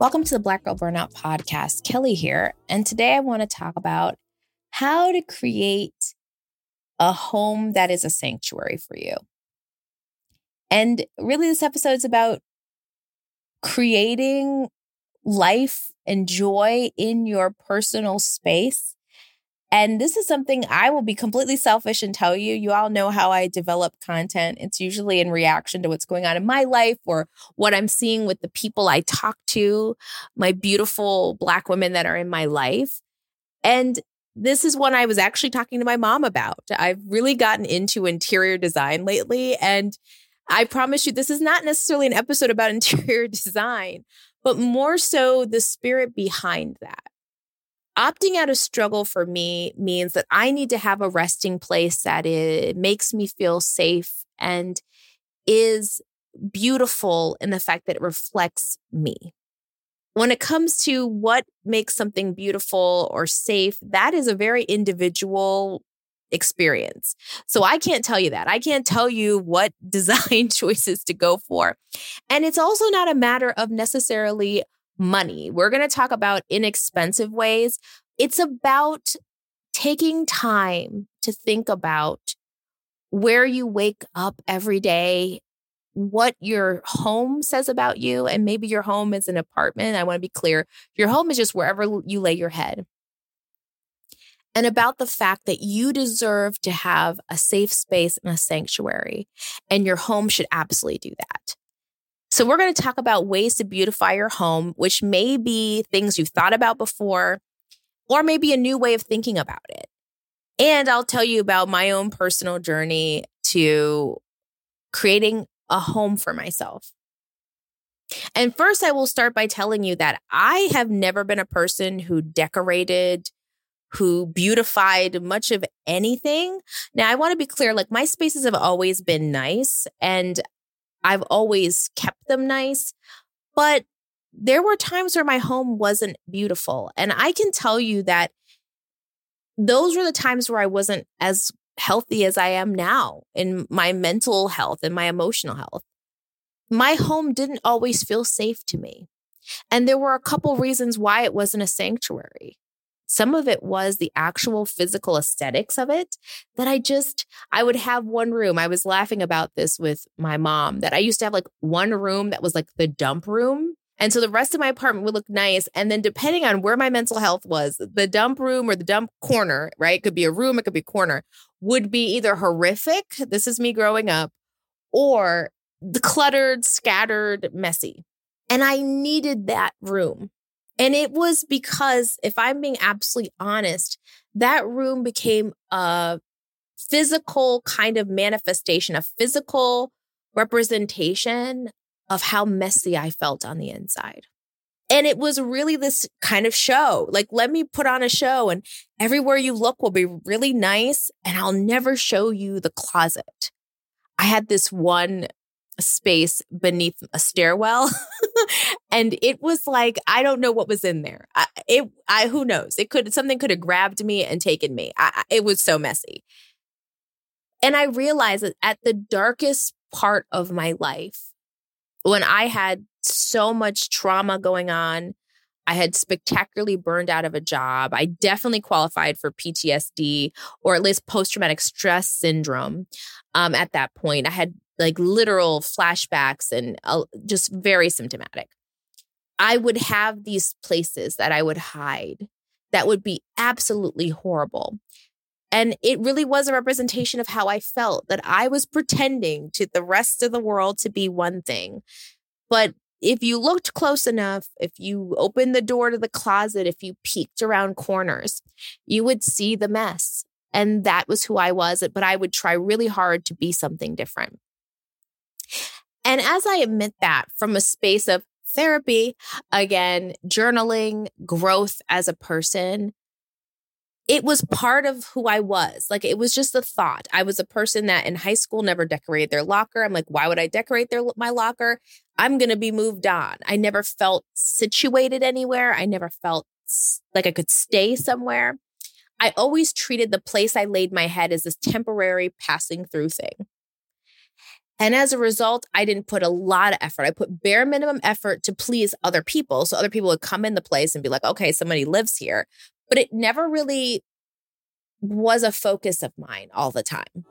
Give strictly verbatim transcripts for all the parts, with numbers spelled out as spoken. Welcome to the Black Girl Burnout Podcast. Kelly here. And today I want to talk about how to create a home that is a sanctuary for you. And really this episode is about creating life and joy in your personal space. And this is something I will be completely selfish and tell you. You all know how I develop content. It's usually in reaction to what's going on in my life or what I'm seeing with the people I talk to, my beautiful Black women that are in my life. And this is one I was actually talking to my mom about. I've really gotten into interior design lately. And I promise you, this is not necessarily an episode about interior design, but more so the spirit behind that. Opting out of struggle for me means that I need to have a resting place that it makes me feel safe and is beautiful in the fact that it reflects me. When it comes to what makes something beautiful or safe, that is a very individual experience. So I can't tell you that. I can't tell you what design choices to go for. And it's also not a matter of necessarily money. We're going to talk about inexpensive ways. It's about taking time to think about where you wake up every day, what your home says about you. And maybe your home is an apartment. I want to be clear. Your home is just wherever you lay your head. And about the fact that you deserve to have a safe space and a sanctuary. And your home should absolutely do that. So we're going to talk about ways to beautify your home, which may be things you've thought about before, or maybe a new way of thinking about it. And I'll tell you about my own personal journey to creating a home for myself. And first, I will start by telling you that I have never been a person who decorated, who beautified much of anything. Now, I want to be clear, like my spaces have always been nice and I've always kept them nice, but there were times where my home wasn't beautiful. And I can tell you that those were the times where I wasn't as healthy as I am now in my mental health and my emotional health. My home didn't always feel safe to me. And there were a couple reasons why it wasn't a sanctuary. Some of it was the actual physical aesthetics of it that I just, I would have one room. I was laughing about this with my mom that I used to have like one room that was like the dump room. And so the rest of my apartment would look nice. And then depending on where my mental health was, the dump room or the dump corner, right? It could be a room, it could be a corner, would be either horrific. This is me growing up, or the cluttered, scattered, messy. And I needed that room. And it was because, if I'm being absolutely honest, that room became a physical kind of manifestation, a physical representation of how messy I felt on the inside. And it was really this kind of show, like, let me put on a show and everywhere you look will be really nice. And I'll never show you the closet. I had this one space beneath a stairwell. And it was like, I don't know what was in there. I, it, I, who knows? It could, something could have grabbed me and taken me. I, it was so messy. And I realized that at the darkest part of my life, when I had so much trauma going on, I had spectacularly burned out of a job. I definitely qualified for P T S D or at least post-traumatic stress syndrome. Um, at that point, I had like literal flashbacks and uh, just very symptomatic. I would have these places that I would hide that would be absolutely horrible. And it really was a representation of how I felt, that I was pretending to the rest of the world to be one thing, but If you looked close enough, if you opened the door to the closet, if you peeked around corners, you would see the mess. And that was who I was, but I would try really hard to be something different. And as I admit that from a space of therapy, again, journaling, growth as a person, it was part of who I was. Like, it was just a thought. I was a person that in high school never decorated their locker. I'm like, why would I decorate their my locker? I'm going to be moved on. I never felt situated anywhere. I never felt like I could stay somewhere. I always treated the place I laid my head as this temporary passing through thing. And as a result, I didn't put a lot of effort. I put bare minimum effort to please other people. So other people would come in the place and be like, okay, somebody lives here. But it never really was a focus of mine all the time.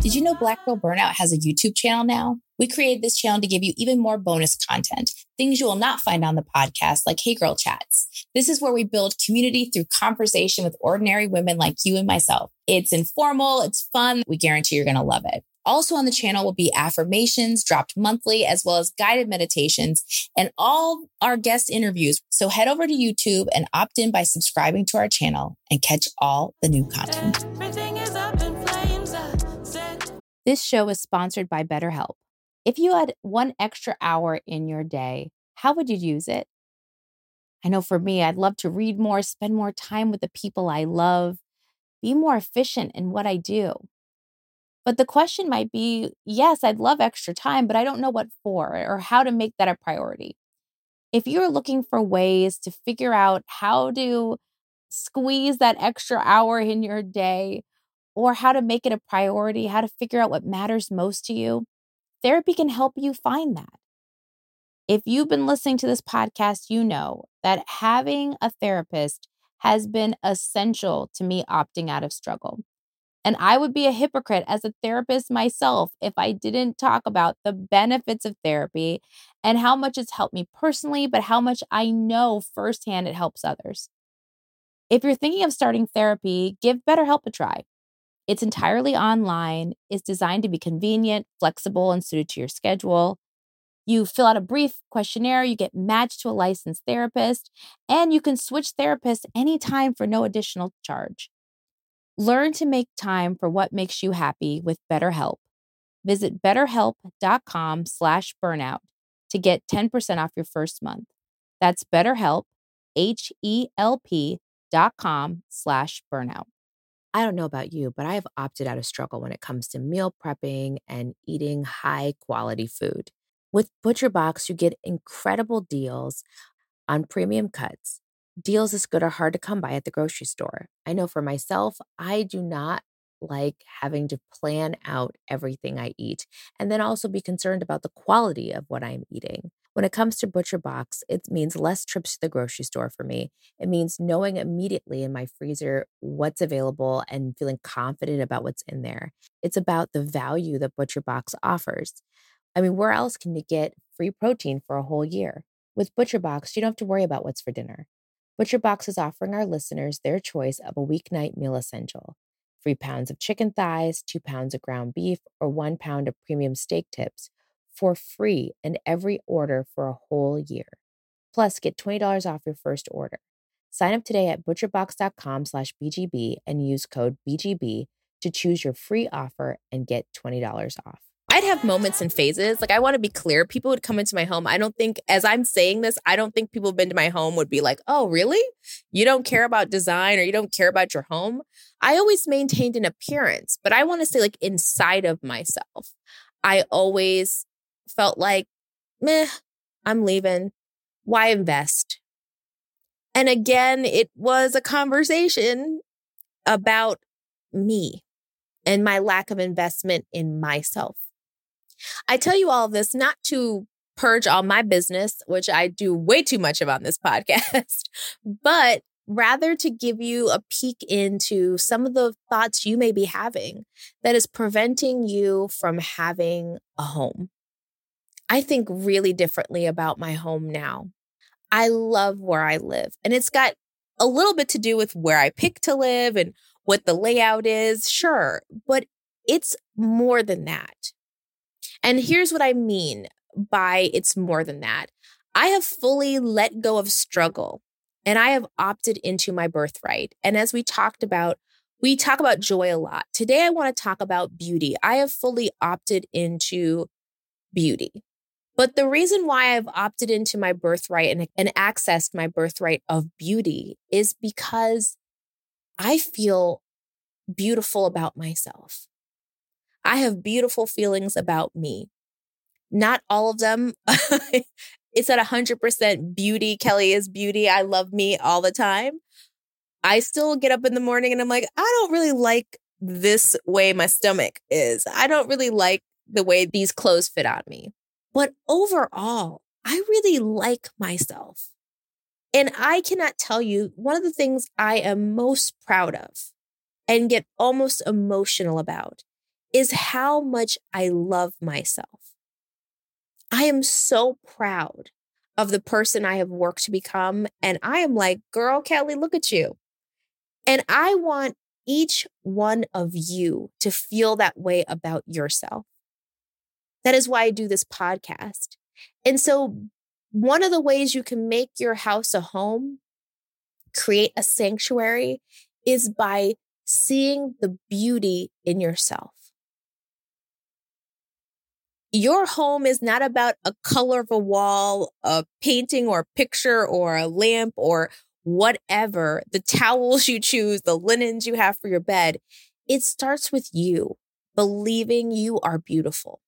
Did you know Black Girl Burnout has a YouTube channel now? We created this channel to give you even more bonus content, things you will not find on the podcast, like Hey Girl Chats. This is where we build community through conversation with ordinary women like you and myself. It's informal, it's fun. We guarantee you're going to love it. Also on the channel will be affirmations dropped monthly, as well as guided meditations and all our guest interviews. So head over to YouTube and opt in by subscribing to our channel and catch all the new content. Everything is up in flames, uh, said- this show is sponsored by BetterHelp. If you had one extra hour in your day, how would you use it? I know for me, I'd love to read more, spend more time with the people I love, be more efficient in what I do. But the question might be, yes, I'd love extra time, but I don't know what for or how to make that a priority. If you're looking for ways to figure out how to squeeze that extra hour in your day or how to make it a priority, how to figure out what matters most to you, therapy can help you find that. If you've been listening to this podcast, you know that having a therapist has been essential to me opting out of struggle. And I would be a hypocrite as a therapist myself if I didn't talk about the benefits of therapy and how much it's helped me personally, but how much I know firsthand it helps others. If you're thinking of starting therapy, give BetterHelp a try. It's entirely online. It's designed to be convenient, flexible, and suited to your schedule. You fill out a brief questionnaire, you get matched to a licensed therapist, and you can switch therapists anytime for no additional charge. Learn to make time for what makes you happy with BetterHelp. Visit BetterHelp.com slash burnout to get ten percent off your first month. That's BetterHelp, H E L P dot com slash burnout. I don't know about you, but I have opted out of struggle when it comes to meal prepping and eating high quality food. With ButcherBox, you get incredible deals on premium cuts. Deals this good are hard to come by at the grocery store. I know for myself, I do not like having to plan out everything I eat and then also be concerned about the quality of what I'm eating. When it comes to ButcherBox, it means less trips to the grocery store for me. It means knowing immediately in my freezer what's available and feeling confident about what's in there. It's about the value that ButcherBox offers. I mean, where else can you get free protein for a whole year? With ButcherBox, you don't have to worry about what's for dinner. ButcherBox is offering our listeners their choice of a weeknight meal essential. Three pounds of chicken thighs, two pounds of ground beef, or one pound of premium steak tips for free in every order for a whole year. Plus, get twenty dollars off your first order. Sign up today at ButcherBox.com slash BGB and use code B G B to choose your free offer and get twenty dollars off. I'd have moments and phases. Like, I want to be clear. People would come into my home. I don't think, as I'm saying this, I don't think people who've been to my home would be like, oh, really? You don't care about design or you don't care about your home? I always maintained an appearance, but I want to say, like, inside of myself, I always felt like, meh, I'm leaving. Why invest? And again, it was a conversation about me and my lack of investment in myself. I tell you all this not to purge all my business, which I do way too much of on this podcast, but rather to give you a peek into some of the thoughts you may be having that is preventing you from having a home. I think really differently about my home now. I love where I live, and it's got a little bit to do with where I pick to live and what the layout is, sure, but It's more than that. And here's what I mean by it's more than that. I have fully let go of struggle and I have opted into my birthright. And as we talked about, we talk about joy a lot. Today, I want to talk about beauty. I have fully opted into beauty. But the reason why I've opted into my birthright and, and accessed my birthright of beauty is because I feel beautiful about myself. I have beautiful feelings about me. Not all of them. It's at one hundred percent beauty. Kelly is beauty. I love me all the time. I still get up in the morning and I'm like, I don't really like this way my stomach is. I don't really like the way these clothes fit on me. But overall, I really like myself. And I cannot tell you, one of the things I am most proud of and get almost emotional about is how much I love myself. I am so proud of the person I have worked to become. And I am like, girl, Kelly, look at you. And I want each one of you to feel that way about yourself. That is why I do this podcast. And so one of the ways you can make your house a home, create a sanctuary, is by seeing the beauty in yourself. Your home is not about a color of a wall, a painting or a picture or a lamp or whatever, the towels you choose, the linens you have for your bed. It starts with you believing you are beautiful.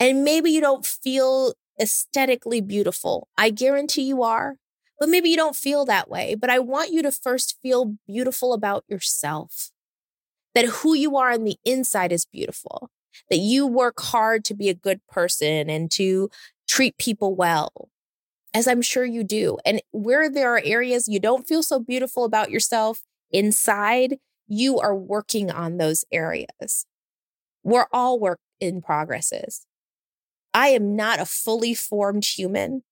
And maybe you don't feel aesthetically beautiful. I guarantee you are, but maybe you don't feel that way. But I want you to first feel beautiful about yourself, that who you are on the inside is beautiful. That you work hard to be a good person and to treat people well, as I'm sure you do. And where there are areas you don't feel so beautiful about yourself inside, you are working on those areas. We're all work in progresses. I am not a fully formed human.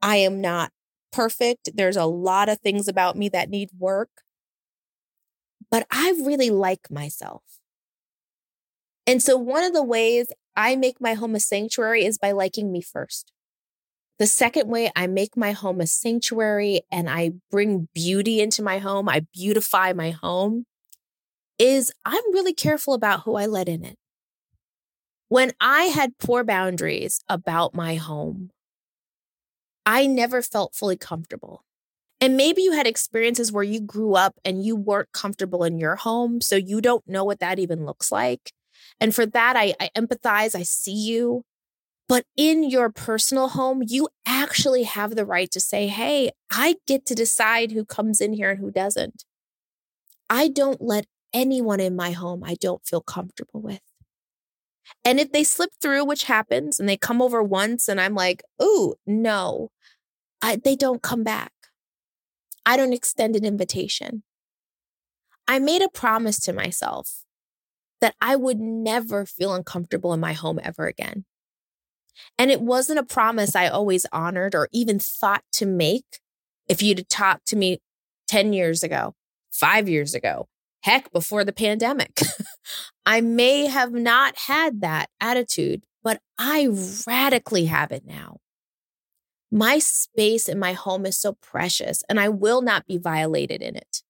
I am not perfect. There's a lot of things about me that need work. But I really like myself. And so one of the ways I make my home a sanctuary is by liking me first. The second way I make my home a sanctuary and I bring beauty into my home, I beautify my home, is I'm really careful about who I let in it. When I had poor boundaries about my home, I never felt fully comfortable. And maybe you had experiences where you grew up and you weren't comfortable in your home, so you don't know what that even looks like. And for that, I, I empathize, I see you. But in your personal home, you actually have the right to say, hey, I get to decide who comes in here and who doesn't. I don't let anyone in my home I don't feel comfortable with. And if they slip through, which happens, and they come over once and I'm like, ooh, no, I, they don't come back. I don't extend an invitation. I made a promise to myself that I would never feel uncomfortable in my home ever again. And it wasn't a promise I always honored or even thought to make. If you'd have talked to me ten years ago, five years ago, heck, before the pandemic, I may have not had that attitude, but I radically have it now. My space in my home is so precious and I will not be violated in it.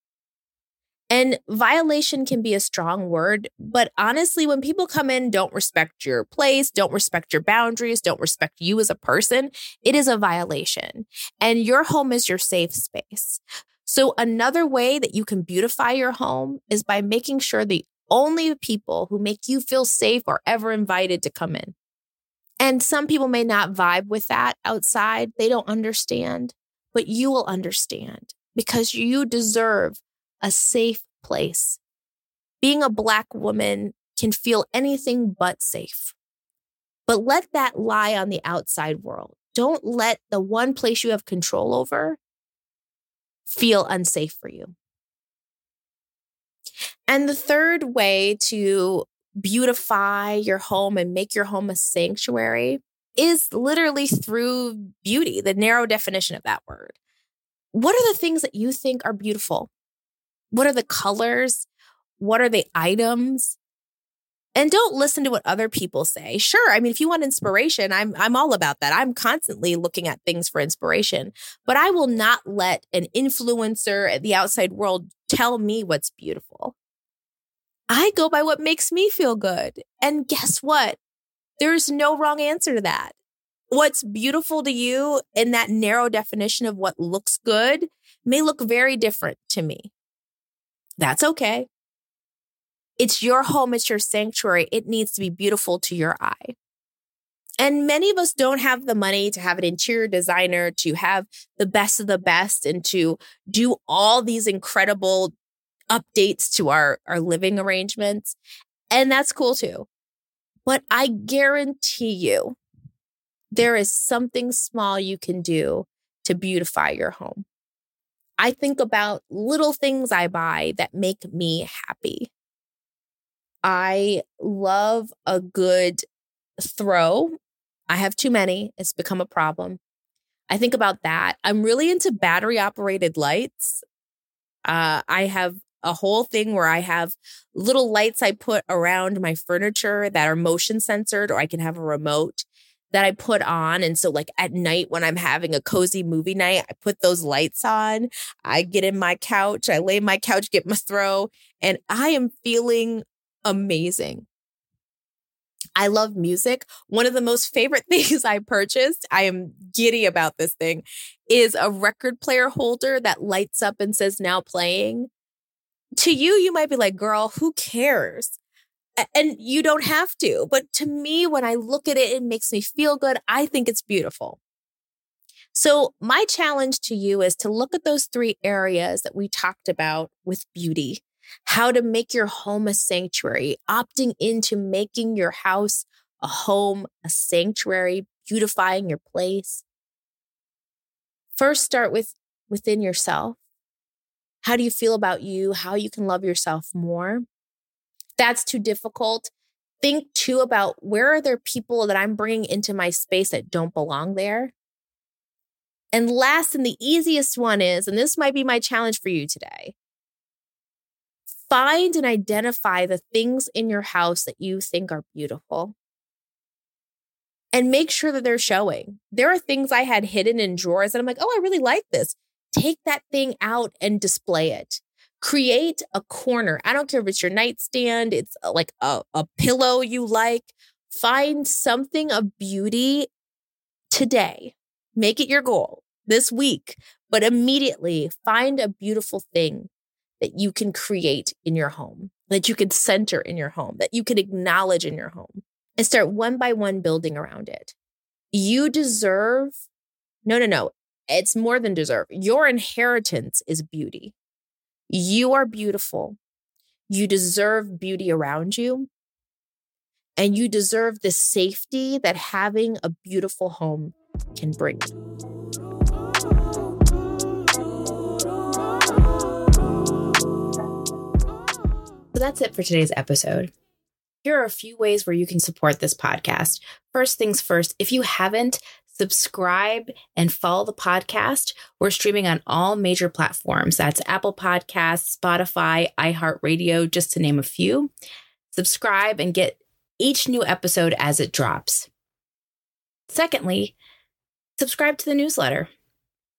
And violation can be a strong word, but honestly, when people come in, don't respect your place, don't respect your boundaries, don't respect you as a person, it is a violation. And your home is your safe space. So another way that you can beautify your home is by making sure the only people who make you feel safe are ever invited to come in. And some people may not vibe with that outside. They don't understand, but you will understand because you deserve a safe place. Being a Black woman can feel anything but safe. But let that lie on the outside world. Don't let the one place you have control over feel unsafe for you. And the third way to beautify your home and make your home a sanctuary is literally through beauty, the narrow definition of that word. What are the things that you think are beautiful? What are the colors? What are the items? And don't listen to what other people say. Sure, I mean, if you want inspiration, I'm I'm all about that. I'm constantly looking at things for inspiration, but I will not let an influencer at the outside world tell me what's beautiful. I go by what makes me feel good. And guess what? There's no wrong answer to that. What's beautiful to you in that narrow definition of what looks good may look very different to me. That's okay. It's your home. It's your sanctuary. It needs to be beautiful to your eye. And many of us don't have the money to have an interior designer, to have the best of the best, and to do all these incredible updates to our, our living arrangements. And that's cool too. But I guarantee you, there is something small you can do to beautify your home. I think about little things I buy that make me happy. I love a good throw. I have too many. It's become a problem. I think about that. I'm really into battery operated lights. Uh, I have a whole thing where I have little lights I put around my furniture that are motion sensored, or I can have a remote that I put on. And so like at night when I'm having a cozy movie night, I put those lights on. I get in my couch. I lay in my couch, get my throw, and I am feeling amazing. I love music. One of the most favorite things I purchased, I am giddy about this thing, is a record player holder that lights up and says now playing. To you, you might be like, girl, who cares? And you don't have to. But to me, when I look at it, it makes me feel good. I think it's beautiful. So my challenge to you is to look at those three areas that we talked about with beauty. How to make your home a sanctuary, opting into making your house a home, a sanctuary, beautifying your place. First, start with within yourself. How do you feel about you? How you can love yourself more? If that's too difficult, think too about where are there people that I'm bringing into my space that don't belong there? And last and the easiest one is, and this might be my challenge for you today, find and identify the things in your house that you think are beautiful and make sure that they're showing. There are things I had hidden in drawers and I'm like, oh, I really like this. Take that thing out and display it. Create a corner. I don't care if it's your nightstand, it's like a, a pillow you like. Find something of beauty today. Make it your goal this week, but immediately find a beautiful thing that you can create in your home, that you could center in your home, that you could acknowledge in your home, and start one by one building around it. You deserve, no, no, no, it's more than deserve. Your inheritance is beauty. You are beautiful. You deserve beauty around you. And you deserve the safety that having a beautiful home can bring. So that's it for today's episode. Here are a few ways where you can support this podcast. First things first, if you haven't, subscribe and follow the podcast. We're streaming on all major platforms. That's Apple Podcasts, Spotify, iHeartRadio, just to name a few. Subscribe and get each new episode as it drops. Secondly, subscribe to the newsletter.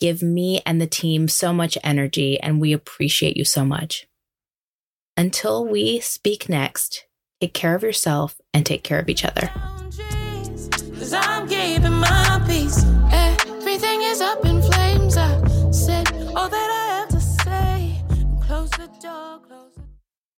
give me and the team so much energy, and we appreciate you so much. Until we speak next, take care of yourself and take care of each other. 'Cause I'm keeping my peace. Everything is up in flames. I said all that